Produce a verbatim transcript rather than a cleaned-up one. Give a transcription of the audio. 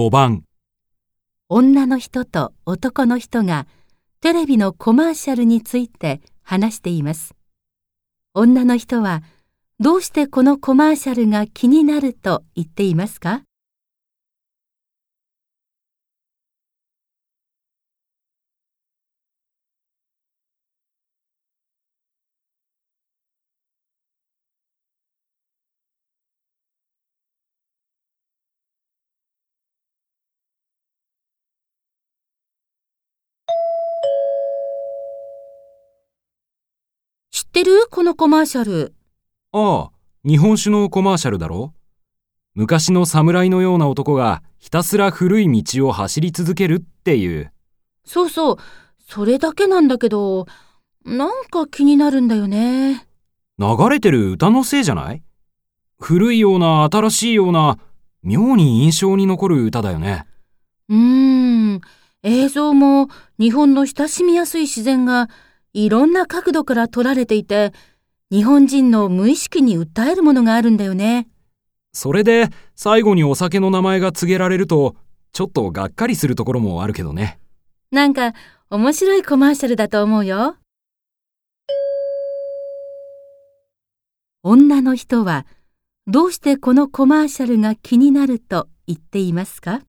ごばん。女の人と男の人がテレビのコマーシャルについて話しています。女の人はどうしてこのコマーシャルが気になると言っていますか？知ってる？このコマーシャル。ああ、日本酒のコマーシャルだろ。昔の侍のような男がひたすら古い道を走り続けるっていう。そうそう、それだけなんだけど、なんか気になるんだよね。流れてる歌のせいじゃない？古いような新しいような、妙に印象に残る歌だよね。うーん、映像も日本の親しみやすい自然が、いろんな角度から撮られていて、日本人の無意識に訴えるものがあるんだよね。それで最後にお酒の名前が告げられると、ちょっとがっかりするところもあるけどね。なんか面白いコマーシャルだと思うよ。女の人はどうしてこのコマーシャルが気になると言っていますか？